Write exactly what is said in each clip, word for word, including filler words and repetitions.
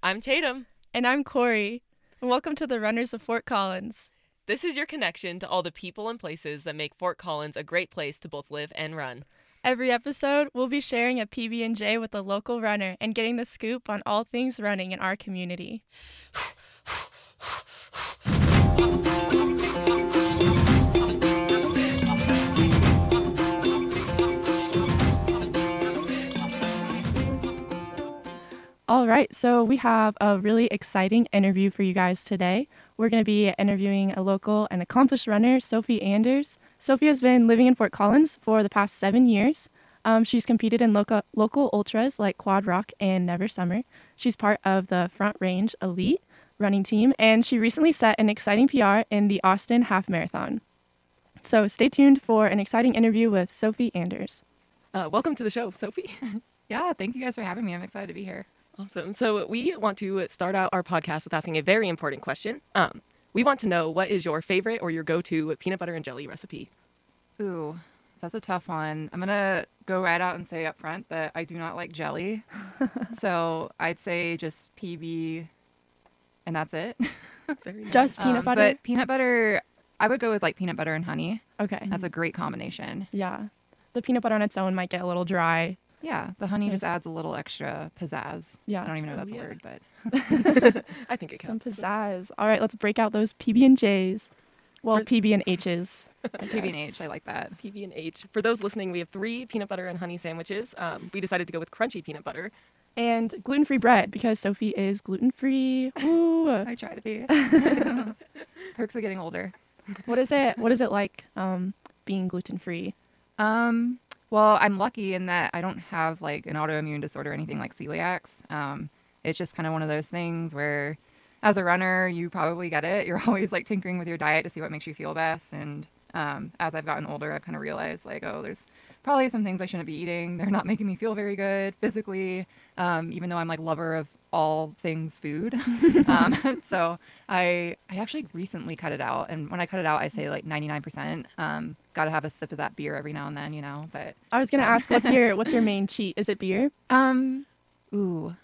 I'm Tatum. And I'm Corey. And welcome to the Runners of Fort Collins. This is your connection to all the people and places that make Fort Collins a great place to both live and run. Every episode, we'll be sharing a P B and J with a local runner and getting the scoop on all things running in our community. All right, so we have a really exciting interview for you guys today. We're going to be interviewing a local and accomplished runner, Sophie Anders. Sophie has been living in Fort Collins for the past seven years. Um, she's competed in local, local ultras like Quad Rock and Never Summer. She's part of the Front Range Elite running team, and she recently set an exciting P R in the Austin Half Marathon. So stay tuned for an exciting interview with Sophie Anders. Uh, welcome to the show, Sophie. Yeah, thank you guys for having me. I'm excited to be here. Awesome. So we want to start out our podcast with asking a very important question. Um, we want to know, what is your favorite or your go-to peanut butter and jelly recipe? Ooh, that's a tough one. I'm going to go right out and say up front that I do not like jelly. So I'd say just P B and that's it. Very nice. Just peanut um, butter? But peanut butter, I would go with like peanut butter and honey. Okay. That's a great combination. Yeah. The peanut butter on its own might get a little dry. Yeah, the honey yes. just adds a little extra pizzazz. Yeah, I don't even know if that's oh, yeah. a word, but I think it counts. Some pizzazz. All right, let's break out those P B and J's. Well, For... P B and H's. P B and H, I like that. P B and H. For those listening, we have three peanut butter and honey sandwiches. Um, we decided to go with crunchy peanut butter. And gluten-free bread, because Sophie is gluten-free. Ooh. I try to be. Perks of getting older. What is it? What is it like um, being gluten-free? Um... Well, I'm lucky in that I don't have like an autoimmune disorder or anything like celiacs. Um, it's just kind of one of those things where as a runner, you probably get it. You're always like tinkering with your diet to see what makes you feel best. And um, as I've gotten older, I've kind of realized like, oh, there's probably some things I shouldn't be eating. They're not making me feel very good physically, um, even though I'm like lover of all things food. um, so I I actually recently cut it out. And when I cut it out, I say like ninety-nine percent. Um, got to have a sip of that beer every now and then, you know, but I was going to um. ask, what's your what's your main cheat? Is it beer? Um, ooh.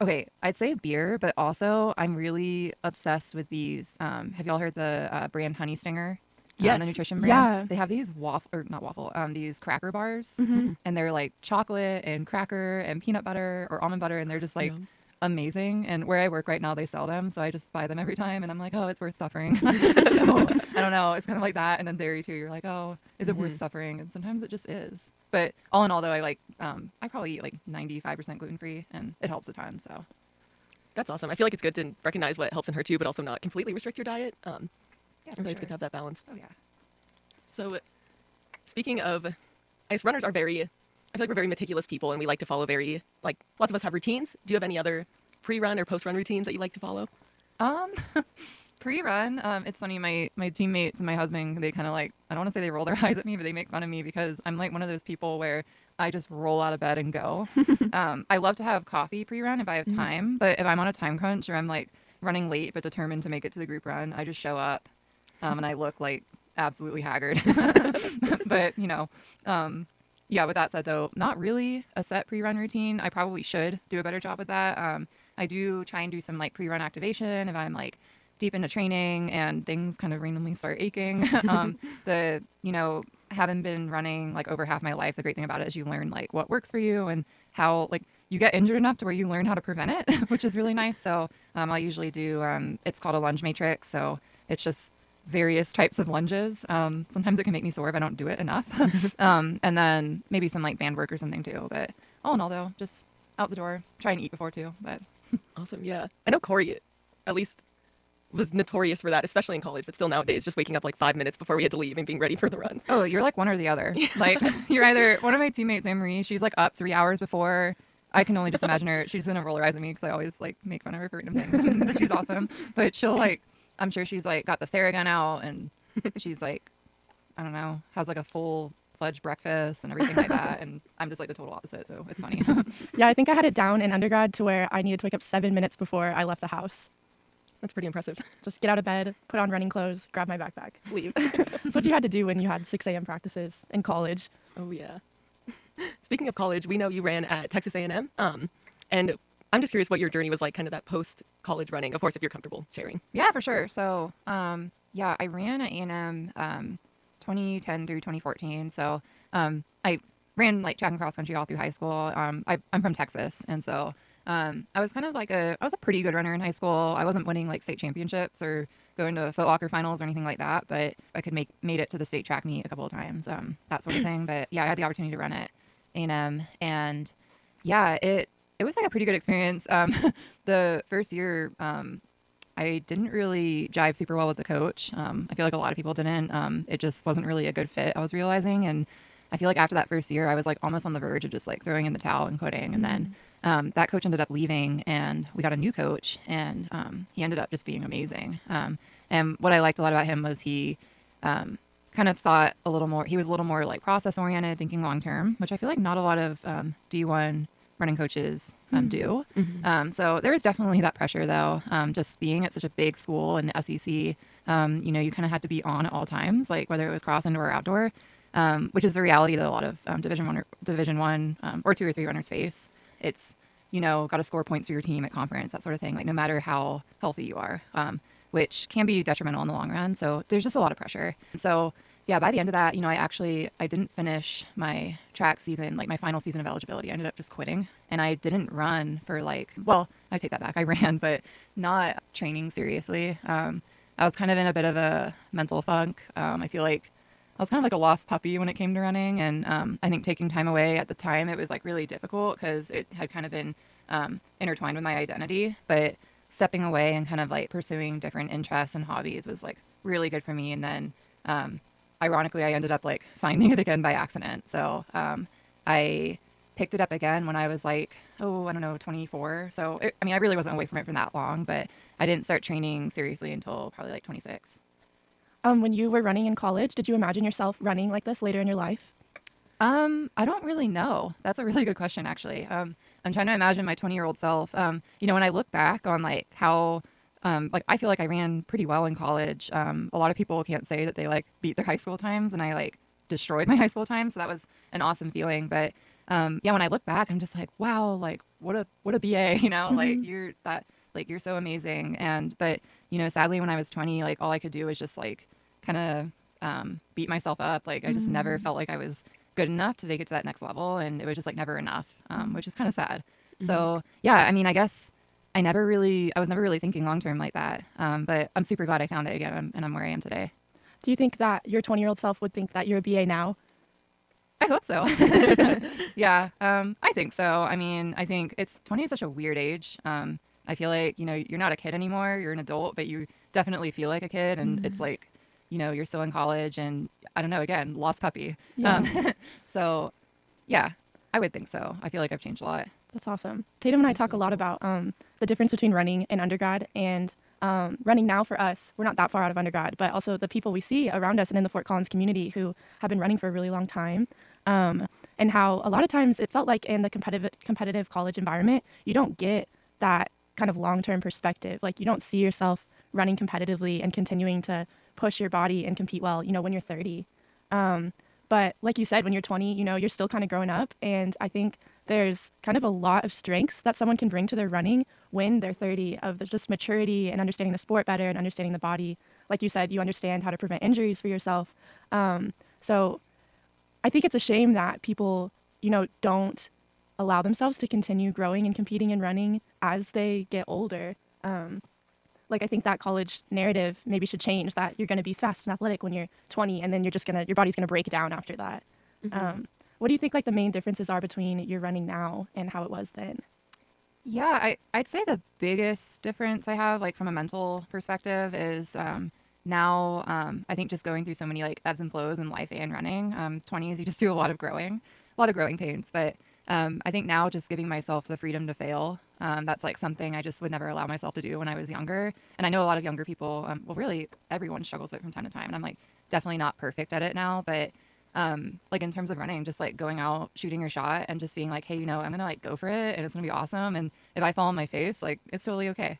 Okay, I'd say beer, but also I'm really obsessed with these. Um, have y'all heard the uh, brand Honey Stinger? Yes. Um, the nutrition brand. Yeah. They have these waffle, or not waffle, um, these cracker bars, mm-hmm. and they're like chocolate and cracker and peanut butter or almond butter, and they're just like yeah. amazing. And where I work right now, they sell them, so I just buy them every time, and I'm like, oh, it's worth suffering. So, I don't know, it's kind of like that. And then dairy too, you're like, oh, is it mm-hmm. worth suffering? And sometimes it just is. But all in all, though, I like um I probably eat like ninety-five percent gluten free, and it helps a ton. So that's awesome. I feel like it's good to recognize what helps and hurts you, but also not completely restrict your diet. Um, yeah, I really sure. It's good to have that balance. Oh yeah. So speaking of, I guess runners are very. I feel like we're very meticulous people, and we like to follow very, like, lots of us have routines. Do you have any other pre-run or post-run routines that you like to follow? Um, pre-run, um, it's funny, my, my teammates and my husband, they kind of like, I don't want to say they roll their eyes at me, but they make fun of me because I'm like one of those people where I just roll out of bed and go. um, I love to have coffee pre-run if I have time, mm-hmm. but if I'm on a time crunch or I'm like running late but determined to make it to the group run, I just show up um, and I look like absolutely haggard. But, you know, um, yeah, with that said, though, not really a set pre-run routine. I probably should do a better job with that. Um, I do try and do some, like, pre-run activation if I'm, like, deep into training and things kind of randomly start aching. um, the, you know, having been running, like, over half my life, the great thing about it is you learn, like, what works for you and how, like, you get injured enough to where you learn how to prevent it, which is really nice. So um, I usually do, um, it's called a lunge matrix, so it's just various types of lunges. Um, sometimes it can make me sore if I don't do it enough. um, and then maybe some like band work or something too. But all in all, though, just out the door, try and eat before too. But awesome. Yeah. I know Corey at least was notorious for that, especially in college, but still nowadays, just waking up like five minutes before we had to leave and being ready for the run. Oh, you're like one or the other. Like you're either one of my teammates, Anne-Marie, she's like up three hours before. I can only just imagine her. She's going to roll her eyes at me because I always like make fun of her for random things. But she's awesome. But she'll like, I'm sure she's, like, got the Theragun out, and she's, like, I don't know, has, like, a full-fledged breakfast and everything like that, and I'm just, like, the total opposite, so it's funny. Yeah, I think I had it down in undergrad to where I needed to wake up seven minutes before I left the house. That's pretty impressive. Just get out of bed, put on running clothes, grab my backpack, leave. That's what you had to do when you had six a.m. practices in college. Oh, yeah. Speaking of college, we know you ran at Texas A and M, um, and I'm just curious what your journey was like, kind of that post-college running, of course, if you're comfortable sharing. Yeah, for sure. So, um, yeah, I ran at A and M um, twenty ten through twenty fourteen. So um, I ran like track and cross country all through high school. Um, I, I'm from Texas. And so um, I was kind of like a, I was a pretty good runner in high school. I wasn't winning like state championships or going to Foot Locker finals or anything like that, but I could make, made it to the state track meet a couple of times, um, that sort of thing. But yeah, I had the opportunity to run at A and M, and yeah, it, it was like a pretty good experience. Um, the first year, um, I didn't really jive super well with the coach. Um, I feel like a lot of people didn't. Um, it just wasn't really a good fit, I was realizing. And I feel like after that first year, I was like almost on the verge of just like throwing in the towel and quitting. And then um, that coach ended up leaving, and we got a new coach, and um, he ended up just being amazing. Um, and what I liked a lot about him was he um, kind of thought a little more, he was a little more like process oriented, thinking long term, which I feel like not a lot of um, D one running coaches um, do. Mm-hmm. Um, so there was definitely that pressure though, um, just being at such a big school in the S E C, um, you know, you kind of had to be on at all times, like whether it was cross, indoor, or outdoor, um, which is the reality that a lot of um, Division One, or, Division One, um, or two or three runners face. It's, you know, got to score points for your team at conference, that sort of thing, like no matter how healthy you are, um, which can be detrimental in the long run. So there's just a lot of pressure. So yeah, by the end of that, you know, I actually, I didn't finish my track season, like my final season of eligibility. I ended up just quitting, and I didn't run for like, well, I take that back. I ran, but not training seriously. Um, I was kind of in a bit of a mental funk. Um, I feel like I was kind of like a lost puppy when it came to running. And um, I think taking time away at the time, it was like really difficult because it had kind of been um, intertwined with my identity, but stepping away and kind of like pursuing different interests and hobbies was like really good for me. And then, um, ironically, I ended up like finding it again by accident. So um, I picked it up again when I was like, oh, I don't know, twenty-four. So, it, I mean, I really wasn't away from it for that long, but I didn't start training seriously until probably like twenty-six. Um, when you were running in college, did you imagine yourself running like this later in your life? Um, I don't really know. That's a really good question, actually. Um, I'm trying to imagine my twenty-year-old self. Um, you know, when I look back on like how Um, like I feel like I ran pretty well in college. Um, a lot of people can't say that they like beat their high school times, and I like destroyed my high school time. So that was an awesome feeling. But um, yeah, when I look back, I'm just like, wow, like what a what a B A, you know, mm-hmm. like you're that like you're so amazing. And but you know, sadly, when I was twenty, like all I could do was just like kind of um, beat myself up. Like I just mm-hmm. never felt like I was good enough to make it to that next level, and it was just like never enough, um, which is kind of sad. Mm-hmm. So yeah, I mean, I guess. I never really, I was never really thinking long-term like that. Um, but I'm super glad I found it again, and I'm where I am today. Do you think that your twenty-year-old self would think that you're a B A now? I hope so. yeah, um, I think so. I mean, I think it's twenty is such a weird age. Um, I feel like, you know, you're not a kid anymore. You're an adult, but you definitely feel like a kid. And mm-hmm. it's like, you know, you're still in college, and I don't know, again, lost puppy. Yeah. Um, so yeah, I would think so. I feel like I've changed a lot. That's awesome. Tatum and I talk a lot about um, the difference between running in undergrad and um, running now for us. We're not that far out of undergrad, but also the people we see around us and in the Fort Collins community who have been running for a really long time, um, and how a lot of times it felt like in the competitive competitive college environment, you don't get that kind of long-term perspective. Like you don't see yourself running competitively and continuing to push your body and compete well, you know, when you're thirty. Um, but like you said, when you're twenty, you know, you're still kind of growing up. And I think there's kind of a lot of strengths that someone can bring to their running when they're thirty, of just maturity and understanding the sport better and understanding the body. Like you said, you understand how to prevent injuries for yourself. Um, so I think it's a shame that people, you know, don't allow themselves to continue growing and competing and running as they get older. Um, like I think that college narrative maybe should change, that you're going to be fast and athletic when you're twenty, and then you're just going to, your body's going to break down after that. Mm-hmm. Um, What do you think like the main differences are between your running now and how it was then? Yeah, I, I'd say the biggest difference I have like from a mental perspective is um, now um, I think just going through so many like ebbs and flows in life and running. Um, twenties, you just do a lot of growing, a lot of growing pains. But um, I think now just giving myself the freedom to fail, um, that's like something I just would never allow myself to do when I was younger. And I know a lot of younger people, um, well, really everyone struggles with it from time to time. And I'm like definitely not perfect at it now, but Um, like in terms of running, just like going out, shooting your shot and just being like, hey, you know, I'm going to like go for it and it's going to be awesome. And if I fall on my face, like it's totally okay.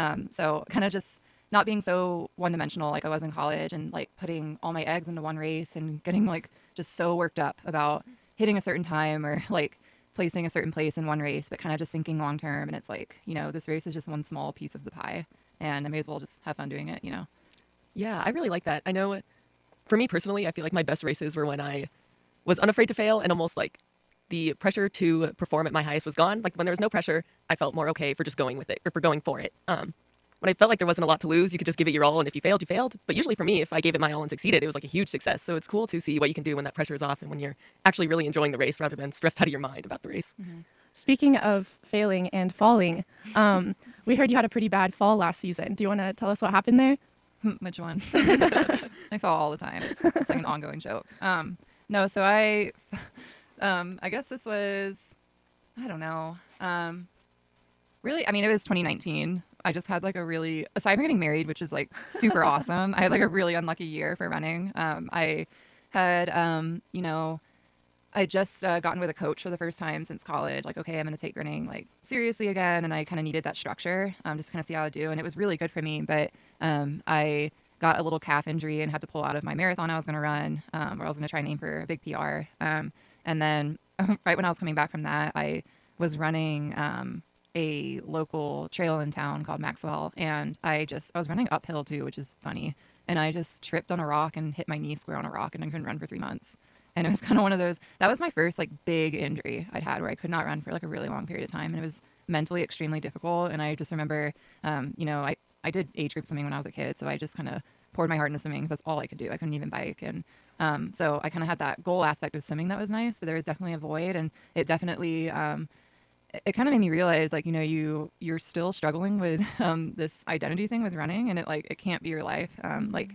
Um, so kind of just not being so one dimensional like I was in college and like putting all my eggs into one race and getting like just so worked up about hitting a certain time or like placing a certain place in one race, but kind of just thinking long term. And it's like, you know, this race is just one small piece of the pie, and I may as well just have fun doing it, you know? Yeah, I really like that. I know for me personally, I feel like my best races were when I was unafraid to fail, and almost like the pressure to perform at my highest was gone. Like when there was no pressure, I felt more okay for just going with it, or for going for it. Um, when I felt like there wasn't a lot to lose, you could just give it your all, and if you failed, you failed. But usually for me, if I gave it my all and succeeded, it was like a huge success. So it's cool to see what you can do when that pressure is off and when you're actually really enjoying the race rather than stressed out of your mind about the race. Mm-hmm. Speaking of failing and falling, um, we heard you had a pretty bad fall last season. Do you want to tell us what happened there? Which one? I fall all the time. It's, it's like an ongoing joke. Um, no, so I, um, I guess this was, I don't know. Um, really, I mean, it was twenty nineteen. I just had like a really, aside from getting married, which is like super awesome, I had like a really unlucky year for running. Um, I had, um, you know, I just uh, gotten with a coach for the first time since college. Like, okay, I'm going to take running like seriously again. And I kind of needed that structure, um, just kind of see how I do. And it was really good for me. But um, I got a little calf injury and had to pull out of my marathon I was going to run, um, or I was going to try and aim for a big P R. Um, and then right when I was coming back from that, I was running um, a local trail in town called Maxwell. And I just, I was running uphill too, which is funny. And I just tripped on a rock and hit my knee square on a rock, and I couldn't run for three months. And it was kind of one of those, that was my first like big injury I'd had where I could not run for like a really long period of time. And it was mentally extremely difficult. And I just remember, um, you know, I, I did age group swimming when I was a kid. So I just kind of poured my heart into swimming, because that's all I could do. I couldn't even bike. And um, so I kind of had that goal aspect of swimming that was nice, but there was definitely a void. And it definitely, um, it kind of made me realize, like, you know, you, you're still struggling with um, this identity thing with running, and it like, it can't be your life. Um, like,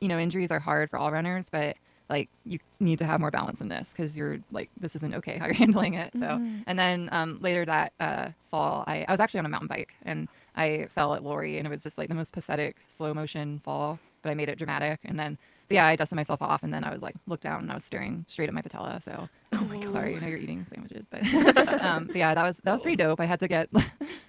you know, injuries are hard for all runners, but like you need to have more balance in this, because you're like, this isn't okay how you're handling it. So, mm-hmm. and then um, later that uh, fall, I, I was actually on a mountain bike, and I fell at Lori, and it was just like the most pathetic slow motion fall, but I made it dramatic. And then, but yeah, I dusted myself off, and then I was like, looked down, and I was staring straight at my patella. So, oh my God. Sorry, I know you're eating sandwiches, but, um, but yeah, that was, that was pretty dope. I had to get,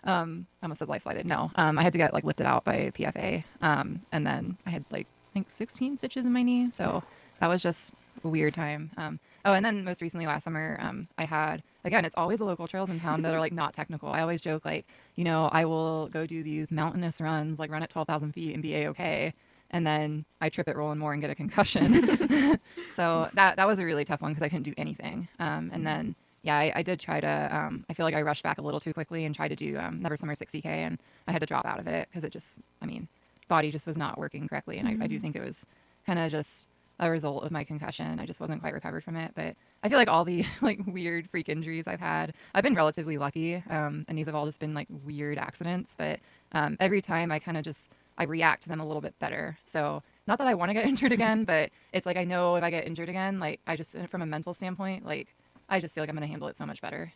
um, I almost said life flighted. No, um, I had to get like lifted out by P F A. Um, and then I had like, I think sixteen stitches in my knee. So that was just a weird time. Um, oh, and then most recently last summer, um, I had, again, it's always the local trails in town that are like not technical. I always joke, like, you know, I will go do these mountainous runs, like run at twelve thousand feet and be A-okay. And then I trip at Roland Moore and get a concussion. So that that was a really tough one, because I couldn't do anything. Um, and then, yeah, I, I did try to, um, I feel like I rushed back a little too quickly and tried to do um, Never Summer sixty K. And I had to drop out of it, because it just, I mean, body just was not working correctly. And mm-hmm. I, I do think it was kind of just a result of my concussion. I just wasn't quite recovered from it. But I feel like all the like weird freak injuries I've had, I've been relatively lucky. Um, and these have all just been like weird accidents. But um, every time I kind of just, I react to them a little bit better. So not that I want to get injured again, but it's like, I know if I get injured again, like I just, from a mental standpoint, like I just feel like I'm going to handle it so much better.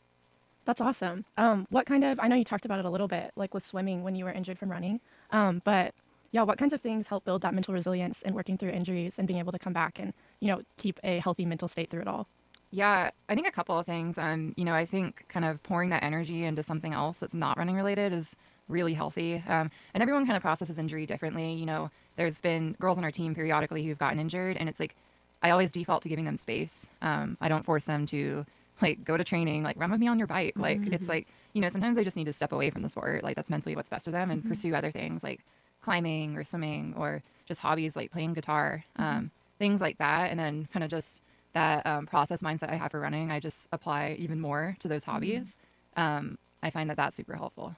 That's awesome. Um, what kind of, I know you talked about it a little bit, like with swimming when you were injured from running, um, but yeah, what kinds of things help build that mental resilience and working through injuries and being able to come back and, you know, keep a healthy mental state through it all? Yeah, I think a couple of things. Um, you know, I think kind of pouring that energy into something else that's not running related is really healthy. Um, and everyone kind of processes injury differently. You know, there's been girls on our team periodically who've gotten injured, and it's like, I always default to giving them space. Um, I don't force them to like go to training, like run with me on your bike. Like, mm-hmm. it's like, you know, sometimes they just need to step away from the sport. Like that's mentally what's best for them, and mm-hmm. pursue other things like climbing or swimming, or just hobbies like playing guitar, um, things like that. And then kind of just that um, process mindset I have for running, I just apply even more to those hobbies. Um, I find that that's super helpful.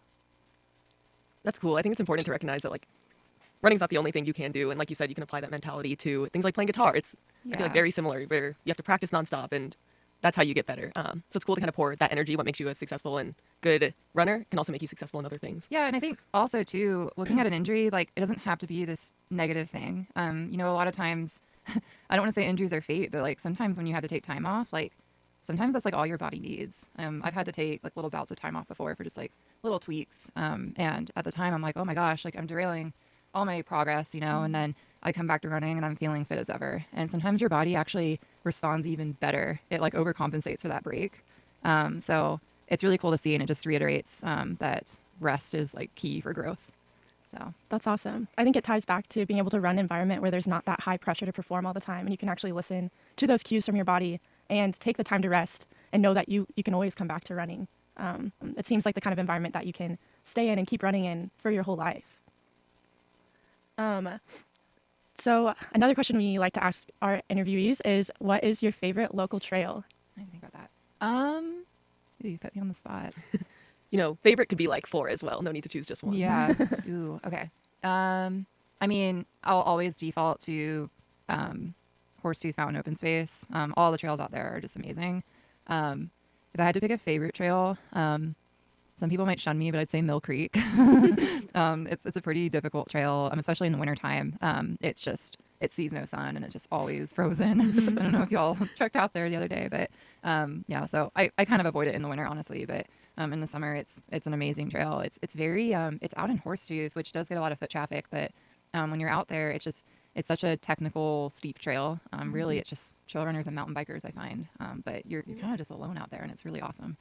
That's cool. I think it's important to recognize that like running's not the only thing you can do. And like you said, you can apply that mentality to things like playing guitar. It's yeah. I feel like very similar, where you have to practice nonstop, and that's how you get better. Um, so it's cool to kind of pour that energy. What makes you a successful and good runner can also make you successful in other things. Yeah. And I think also too, looking at an injury, like it doesn't have to be this negative thing. Um, you know, a lot of times, I don't want to say injuries are fate, but like sometimes when you had to take time off, like sometimes that's like all your body needs. Um, I've had to take like little bouts of time off before for just like little tweaks. Um, and at the time I'm like, oh my gosh, like I'm derailing all my progress, you know, and then I come back to running and I'm feeling fit as ever. And sometimes your body actually responds even better. It like overcompensates for that break. Um, so it's really cool to see. And it just reiterates um, that rest is like key for growth. So that's awesome. I think it ties back to being able to run an environment where there's not that high pressure to perform all the time. And you can actually listen to those cues from your body and take the time to rest. and know that you, you can always come back to running. Um, it seems like the kind of environment that you can stay in and keep running in for your whole life. Um, so another question we like to ask our interviewees is, what is your favorite local trail? I didn't think about that. Um, ooh, you put me on the spot. You know, favorite could be like four as well. No need to choose just one. Yeah. Ooh, okay. Um, I mean, I'll always default to um, Horsetooth Mountain Open Space. Um, all the trails out there are just amazing. Um, if I had to pick a favorite trail, um, some people might shun me, but I'd say Mill Creek. um, it's it's a pretty difficult trail, um, especially in the wintertime. Um, it's just, it sees no sun and it's just always frozen. I don't know if y'all trekked out there the other day, but um, yeah, so I, I kind of avoid it in the winter, honestly, but Um, in the summer, it's it's an amazing trail. It's it's very um, it's out in Horsetooth, which does get a lot of foot traffic. But um, when you're out there, it's just it's such a technical steep trail. Um, really, it's just trail runners and mountain bikers, I find. Um, but you're you're kind of just alone out there, and it's really awesome.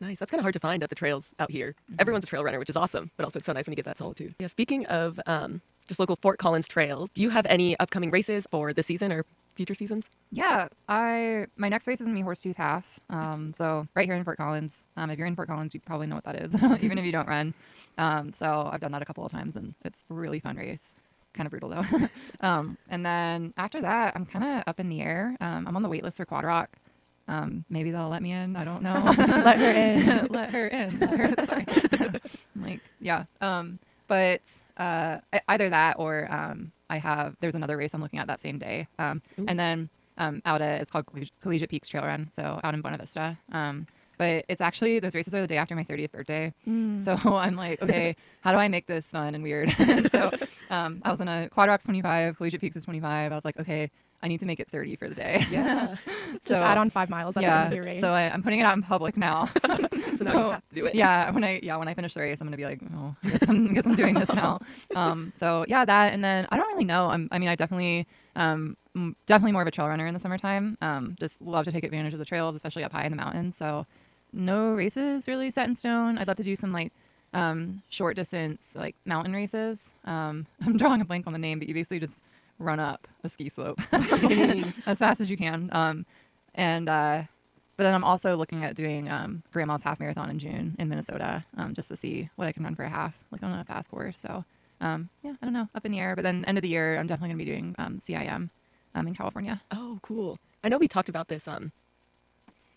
Nice. That's kind of hard to find at the trails out here. Mm-hmm. Everyone's a trail runner, which is awesome. But also, it's so nice when you get that solitude. Yeah. Speaking of um, just local Fort Collins trails, do you have any upcoming races for this season or future seasons? Yeah, I my next race is gonna be Horsetooth Half. Um, nice. So right here in Fort Collins. Um, if you're in Fort Collins, you probably know what that is, even if you don't run. Um, so I've done that a couple of times, and it's a really fun race. Kind of brutal though. um, and then after that, I'm kind of up in the air. Um, I'm on the wait list for Quad Rock. Um, maybe they'll let me in. I don't know. Let her in. Let her in. Let her, sorry. I'm like, yeah. Um, but uh, either that or um. I have, there's another race I'm looking at that same day. Um, and then um, out at, it's called Collegiate Peaks Trail Run. So out in Buena Vista. Um, but it's actually, those races are the day after my thirtieth birthday. Mm. So I'm like, okay, how do I make this fun and weird? And so um, I was in a Quad Rock's twenty-five, Collegiate Peaks is twenty-five. I was like, okay, I need to make it thirty for the day. Yeah. so, Just add on five miles at yeah, the end of your race. So I, I'm putting it out in public now. so now so, you have to do it. Yeah. When I yeah when I finish the race, I'm gonna be like, oh, I guess I'm, I guess I'm doing this now. Um. So yeah, that, and then I don't really know. I'm, I mean, I definitely um definitely more of a trail runner in the summertime. Um. Just love to take advantage of the trails, especially up high in the mountains. So no races really set in stone. I'd love to do some like um short distance like mountain races. Um. I'm drawing a blank on the name, but you basically just run up a ski slope as fast as you can. Um, and, uh, but then I'm also looking at doing, um, Grandma's Half Marathon in June in Minnesota, um, just to see what I can run for a half, like on a fast course. So, um, yeah, I don't know, up in the air, but then end of the year, I'm definitely gonna be doing, um, C I M, um, in California. Oh, cool. I know we talked about this, um,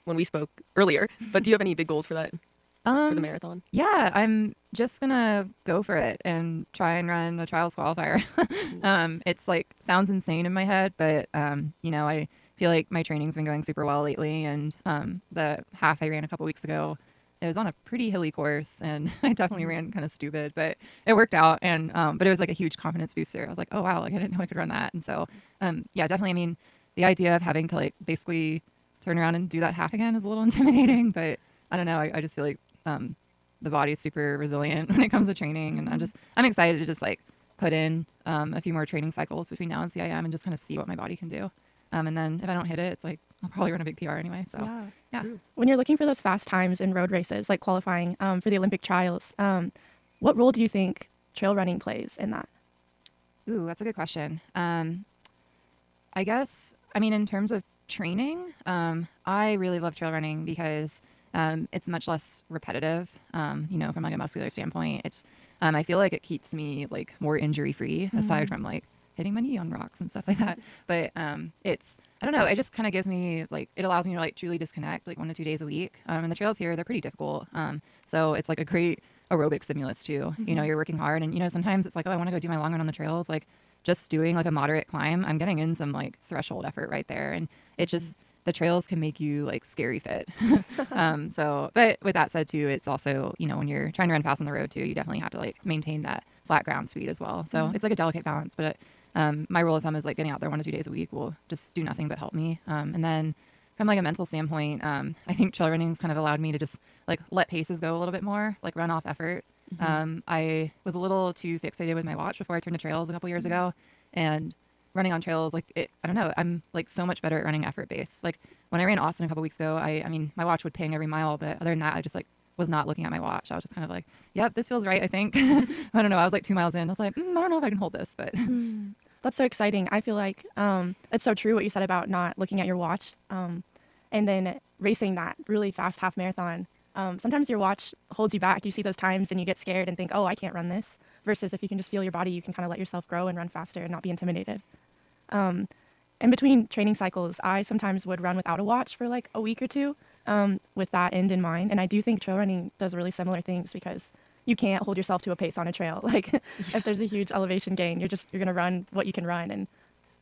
when we spoke earlier, but do you have any big goals for that? Um, for the marathon? Yeah, I'm just gonna go for it and try and run a trials qualifier. um, it's like sounds insane in my head, but um, you know, I feel like my training's been going super well lately, and um, the half I ran a couple weeks ago, it was on a pretty hilly course, and I definitely ran kind of stupid, but it worked out. And um, but it was like a huge confidence booster. I was like, oh wow, like I didn't know I could run that. And so um, yeah, definitely. I mean, the idea of having to like basically turn around and do that half again is a little intimidating, but I don't know. I, I just feel like Um, the body's super resilient when it comes to training, and I'm just I'm excited to just like put in um, a few more training cycles between now and C I M and just kind of see what my body can do. Um, and then if I don't hit it, it's like I'll probably run a big P R anyway. So yeah. yeah. When you're looking for those fast times in road races, like qualifying um, for the Olympic trials, um, what role do you think trail running plays in that? Ooh, that's a good question. Um, I guess I mean in terms of training, um, I really love trail running because. Um, it's much less repetitive, um, you know, from like a muscular standpoint. It's, um, I feel like it keeps me like more injury free mm-hmm. aside from like hitting my knee on rocks and stuff like that. But, um, it's, I don't know, it just kind of gives me like, it allows me to like truly disconnect like one to two days a week. Um, and the trails here, they're pretty difficult. Um, so it's like a great aerobic stimulus too, mm-hmm. you know, you're working hard and, you know, sometimes it's like, oh, I want to go do my long run on the trails. Like just doing like a moderate climb, I'm getting in some like threshold effort right there. And it just, mm-hmm. the trails can make you like scary fit. um, so, but with that said too, it's also, you know, when you're trying to run fast on the road too, you definitely have to like maintain that flat ground speed as well. So mm-hmm. it's like a delicate balance, but it, um, my rule of thumb is like getting out there one to two days a week will just do nothing but help me. Um, and then from like a mental standpoint, um, I think trail running's kind of allowed me to just like let paces go a little bit more, like run off effort. Mm-hmm. Um, I was a little too fixated with my watch before I turned to trails a couple years ago, and running on trails, like it, I don't know, I'm like so much better at running effort based. Like when I ran Austin a couple weeks ago, I, I mean, my watch would ping every mile, but other than that, I just like was not looking at my watch. I was just kind of like, yep, this feels right. I think, I don't know. I was like two miles in. I was like, mm, I don't know if I can hold this, but. Mm. That's so exciting. I feel like, um, it's so true what you said about not looking at your watch. Um, and then racing that really fast half marathon, um, sometimes your watch holds you back. You see those times and you get scared and think, oh, I can't run this. Versus if you can just feel your body, you can kind of let yourself grow and run faster and not be intimidated. Um, in between training cycles, I sometimes would run without a watch for like a week or two um, with that end in mind. And I do think trail running does really similar things because you can't hold yourself to a pace on a trail. Like yeah. If there's a huge elevation gain, you're just, you're going to run what you can run. And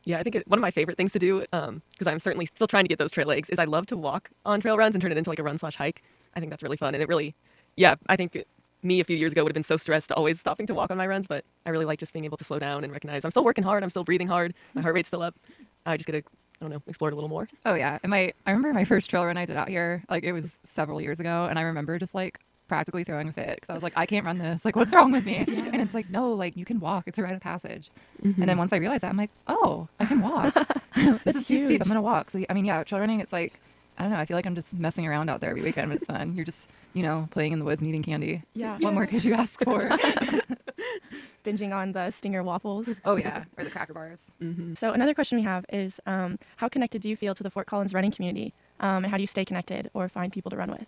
yeah, I think it, one of my favorite things to do, because um, I'm certainly still trying to get those trail legs, is I love to walk on trail runs and turn it into like a run slash hike. I think that's really fun. And it really, yeah, I think it, me a few years ago would have been so stressed always stopping to walk on my runs, but I really like just being able to slow down and recognize I'm still working hard, I'm still breathing hard, my heart rate's still up. I just get to, I don't know, explore it a little more. Oh yeah. And my, I remember my first trail run I did out here, like it was several years ago. And I remember just like practically throwing a fit because I was like, I can't run this. Like, what's wrong with me? Yeah. And it's like, no, like you can walk. It's a rite of passage. Mm-hmm. And then once I realized that, I'm like, oh, I can walk. This is too steep. I'm going to walk. So, I mean, yeah, trail running, it's like, I don't know. I feel like I'm just messing around out there every weekend, but it's fun. You're just, you know, playing in the woods and eating candy. Yeah. What more could you ask for? Binging on the Stinger waffles. Oh, yeah. Or the cracker bars. Mm-hmm. So another question we have is, um, how connected do you feel to the Fort Collins running community? Um, and how do you stay connected or find people to run with?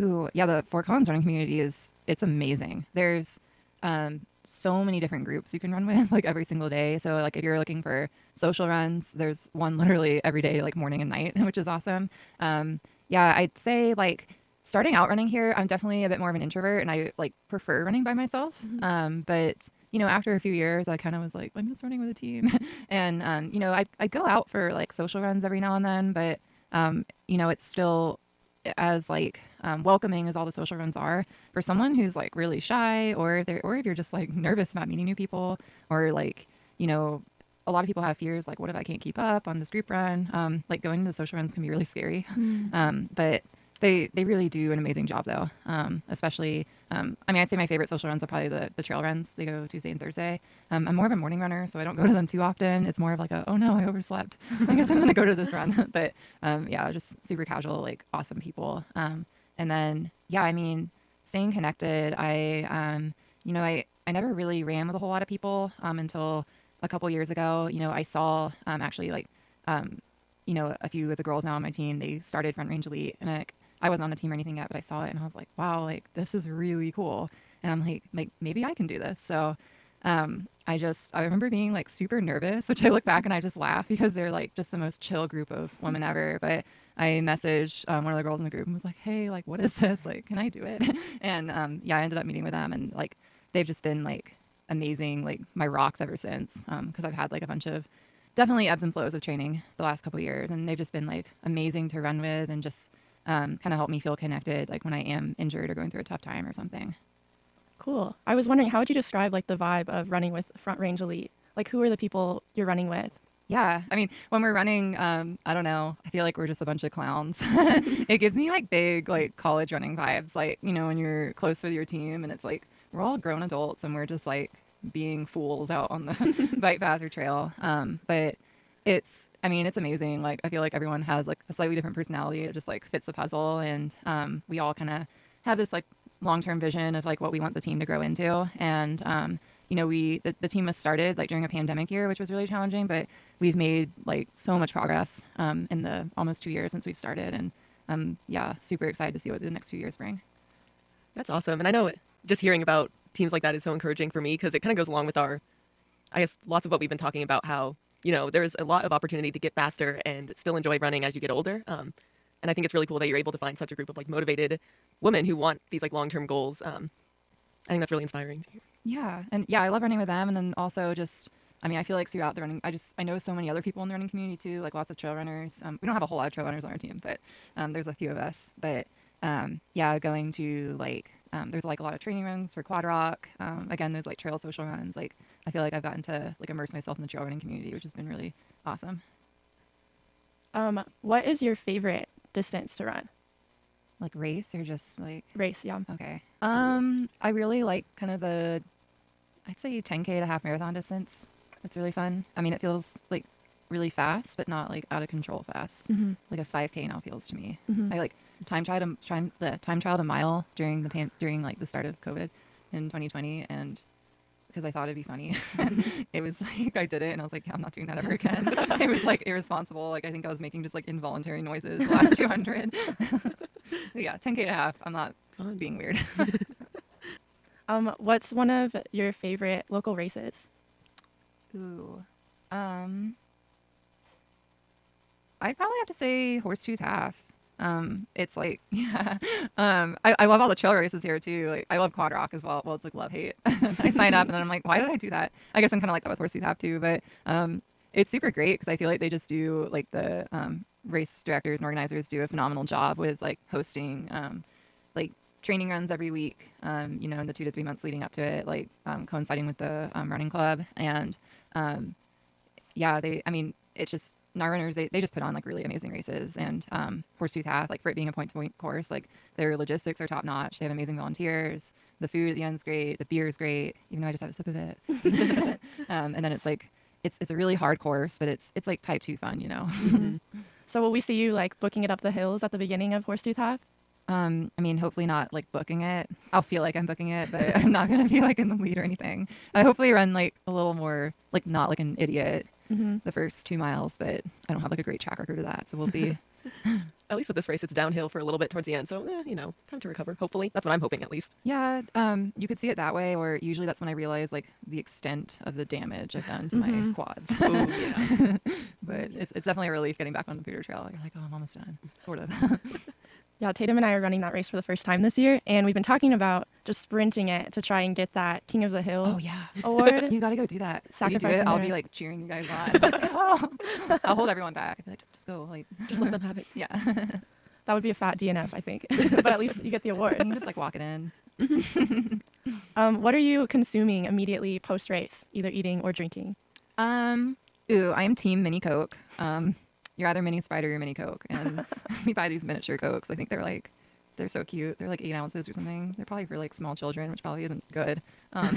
Ooh, yeah, the Fort Collins running community is, it's amazing. There's um, so many different groups you can run with, like every single day. So like if you're looking for social runs, there's one literally every day, like morning and night, which is awesome. Um, yeah, I'd say like starting out running here, I'm definitely a bit more of an introvert and I like prefer running by myself. Mm-hmm. Um, but, you know, after a few years, I kind of was like, I miss running with a team. and, um, you know, I I go out for like social runs every now and then, but, um, you know, it's still as like um, welcoming as all the social runs are for someone who's like really shy, or if they're, or if you're just like nervous about meeting new people, or like, you know, a lot of people have fears like, what if I can't keep up on this group run? Um, like going to the social runs can be really scary. Mm. Um, but they, they really do an amazing job though. Um, especially, um, I mean, I'd say my favorite social runs are probably the, the trail runs. They go Tuesday and Thursday. Um, I'm more of a morning runner, so I don't go to them too often. It's more of like a, oh no, I overslept. I guess I'm going to go to this run. But, um, yeah, just super casual, like awesome people. Um, and then, yeah, I mean, staying connected. I, um, you know, I, I never really ran with a whole lot of people, um, until a couple years ago. You know, I saw, um, actually like, um, you know, a few of the girls now on my team, they started Front Range Elite, and I, I wasn't on the team or anything yet, but I saw it and I was like, wow, like this is really cool. And I'm like, like maybe I can do this. So um, I just, I remember being like super nervous, which I look back and I just laugh because they're like just the most chill group of women ever. But I messaged um, one of the girls in the group and was like, hey, like, what is this? Like, can I do it? And um, yeah, I ended up meeting with them, and like, they've just been like amazing, like my rocks ever since. Um, Cause I've had like a bunch of definitely ebbs and flows of training the last couple of years, and they've just been like amazing to run with, and just Um, kind of help me feel connected, like when I am injured or going through a tough time or something. Cool. I was wondering, how would you describe like the vibe of running with Front Range Elite? Like, who are the people you're running with? Yeah. I mean, when we're running, um, I don't know, I feel like we're just a bunch of clowns. It gives me like big, like college running vibes. Like, you know, when you're close with your team and it's like, we're all grown adults and we're just like being fools out on the bike path or trail. Um, but It's, I mean, it's amazing. Like, I feel like everyone has like a slightly different personality. It just like fits the puzzle. And, um, we all kind of have this like long-term vision of like what we want the team to grow into. And, um, you know, we, the, the team was started like during a pandemic year, which was really challenging, but we've made like so much progress, um, in the almost two years since we've started. And, um, yeah, super excited to see what the next few years bring. That's awesome. And I know just hearing about teams like that is so encouraging for me, because it kind of goes along with our, I guess, lots of what we've been talking about, how, you know, there's a lot of opportunity to get faster and still enjoy running as you get older. Um, and I think it's really cool that you're able to find such a group of like motivated women who want these like long-term goals. Um, I think that's really inspiring to hear. Yeah. And yeah, I love running with them. And then also just, I mean, I feel like throughout the running, I just, I know so many other people in the running community too, like lots of trail runners. Um, we don't have a whole lot of trail runners on our team, but um, there's a few of us. But um, yeah, going to like, um, there's like a lot of training runs for Quad Rock. Um, again, there's like trail social runs. Like, I feel like I've gotten to like immerse myself in the trail running community, which has been really awesome. Um, what is your favorite distance to run? Like race or just like race? Yeah. Okay. Um, I really like kind of the, I'd say ten K to half marathon distance. It's really fun. I mean, it feels like really fast, but not like out of control fast. Mm-hmm. Like a five K now feels to me. Mm-hmm. I like time tried a time the time trialed a mile during the pan, during like the start of COVID in twenty twenty, and because I thought it'd be funny. It was like, I did it and I was like, yeah, I'm not doing that ever again. It was like irresponsible. Like I think I was making just like involuntary noises the last two hundred. Yeah, ten K and a half. I'm not being weird. Um, what's one of your favorite local races? Ooh. Um, I'd probably have to say Horsetooth Half. Um, it's like, yeah, um, I, I love all the trail races here too. Like I love Quad Rock as well. Well, it's like love, hate. I sign up and then I'm like, why did I do that? I guess I'm kind of like that with Horsetooth Half too, but, um, it's super great because I feel like they just do like the, um, race directors and organizers do a phenomenal job with like hosting, um, like training runs every week, um, you know, in the two to three months leading up to it, like, um, coinciding with the, um, running club and, um, yeah, they, I mean, it's just, and our runners, they, they just put on like really amazing races and um, Horsetooth Half, like for it being a point to point course, like their logistics are top notch. They have amazing volunteers. The food at the end's great. The beer is great, even though I just had a sip of it. um, and then it's like, it's it's a really hard course, but it's it's like type two fun, you know? Mm-hmm. So will we see you like booking it up the hills at the beginning of Horsetooth Half? Um, I mean, hopefully not like booking it. I'll feel like I'm booking it, but I'm not going to be like in the lead or anything. I hopefully run like a little more, like not like an idiot. Mm-hmm. The first two miles, but I don't have like a great track record of that, so we'll see. At least with this race, it's downhill for a little bit towards the end, so eh, you know, time to recover. Hopefully, that's what I'm hoping at least. Yeah, um, you could see it that way, or usually that's when I realize like the extent of the damage I've done to mm-hmm. my quads. Oh, yeah. But it's it's definitely a relief getting back on the feeder trail. You're like, oh, I'm almost done, sort of. Yeah, Tatum and I are running that race for the first time this year, and we've been talking about just sprinting it to try and get that King of the Hill oh, yeah. award. You got to go do that. Sacrifice. If you do it, I'll be like cheering you guys on. Like, oh. I'll hold everyone back. I'll be like, just, just go. Like, just let them have it. Yeah. That would be a fat D N F, I think. But at least you get the award. You can just like walk it in. um, what are you consuming immediately post-race, either eating or drinking? Um, ooh, I am team mini Coke. Um, You're either mini Sprite or you're mini Coke. And we buy these miniature Cokes. I think they're like, they're so cute. They're like eight ounces or something. They're probably for like small children, which probably isn't good. Um,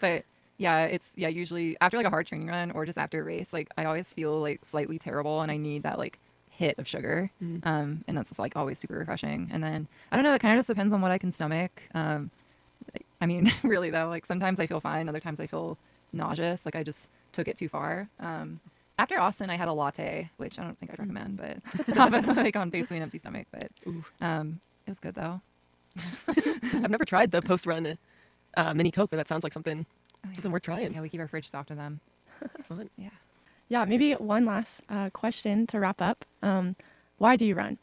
but yeah, it's, yeah, usually after like a hard training run or just after a race, like I always feel like slightly terrible and I need that like hit of sugar. Mm-hmm. Um, and that's just like always super refreshing. And then I don't know, it kind of just depends on what I can stomach. Um, I mean, really though, like sometimes I feel fine. Other times I feel nauseous. Like I just took it too far. Um, After Austin, I had a latte, which I don't think I'd recommend, but like on basically an empty stomach. But um, it was good though. I've never tried the post-run uh, mini Coke, but that sounds like something oh, yeah. something worth trying. Yeah, we keep our fridge stocked with them. Fun. Yeah. Yeah. Maybe one last uh, question to wrap up. Um, why do you run?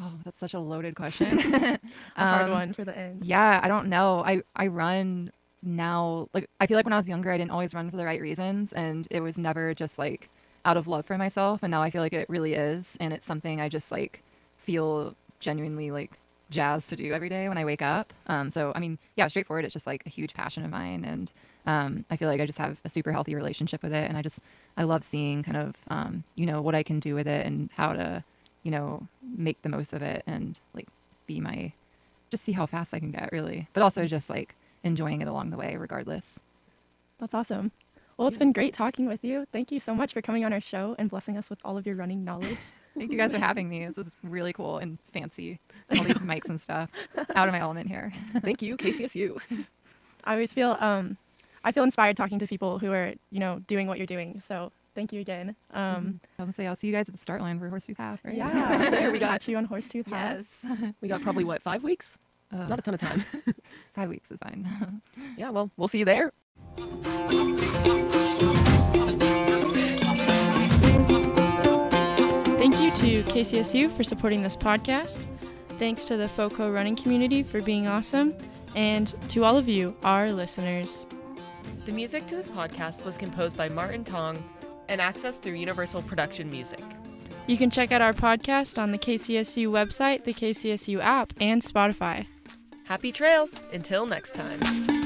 Oh, that's such a loaded question. a hard um, one for the end. Yeah, I don't know. I I run. Now, like, I feel like when I was younger, I didn't always run for the right reasons, and it was never just like out of love for myself. And now I feel like it really is, and it's something I just like feel genuinely like jazzed to do every day when I wake up. Um, so I mean, yeah, straightforward, it's just like a huge passion of mine, and um, I feel like I just have a super healthy relationship with it, and I just I love seeing kind of um, you know, what I can do with it and how to, you know, make the most of it and like be my just see how fast I can get really, but also just like enjoying it along the way regardless. That's awesome. Well, it's yeah. been great talking with you. Thank you so much for coming on our show and blessing us with all of your running knowledge. Thank you guys for having me. This is really cool and fancy. All these mics and stuff. Out of my element here. Thank you, K C S U. I always feel um I feel inspired talking to people who are, you know, doing what you're doing. So thank you again. Um, I was gonna say I'll see you guys at the start line for Horsetooth Half, right? Yeah. So there we got you on Horsetooth Half. Yes. We got probably what, five weeks? Uh, Not a ton of time. Five weeks is fine. Yeah, well, we'll see you there. Thank you to K C S U for supporting this podcast. Thanks to the FOCO running community for being awesome. And to all of you, our listeners. The music to this podcast was composed by Martin Tong and accessed through Universal Production Music. You can check out our podcast on the K C S U website, the K C S U app, and Spotify. Happy trails! Until next time.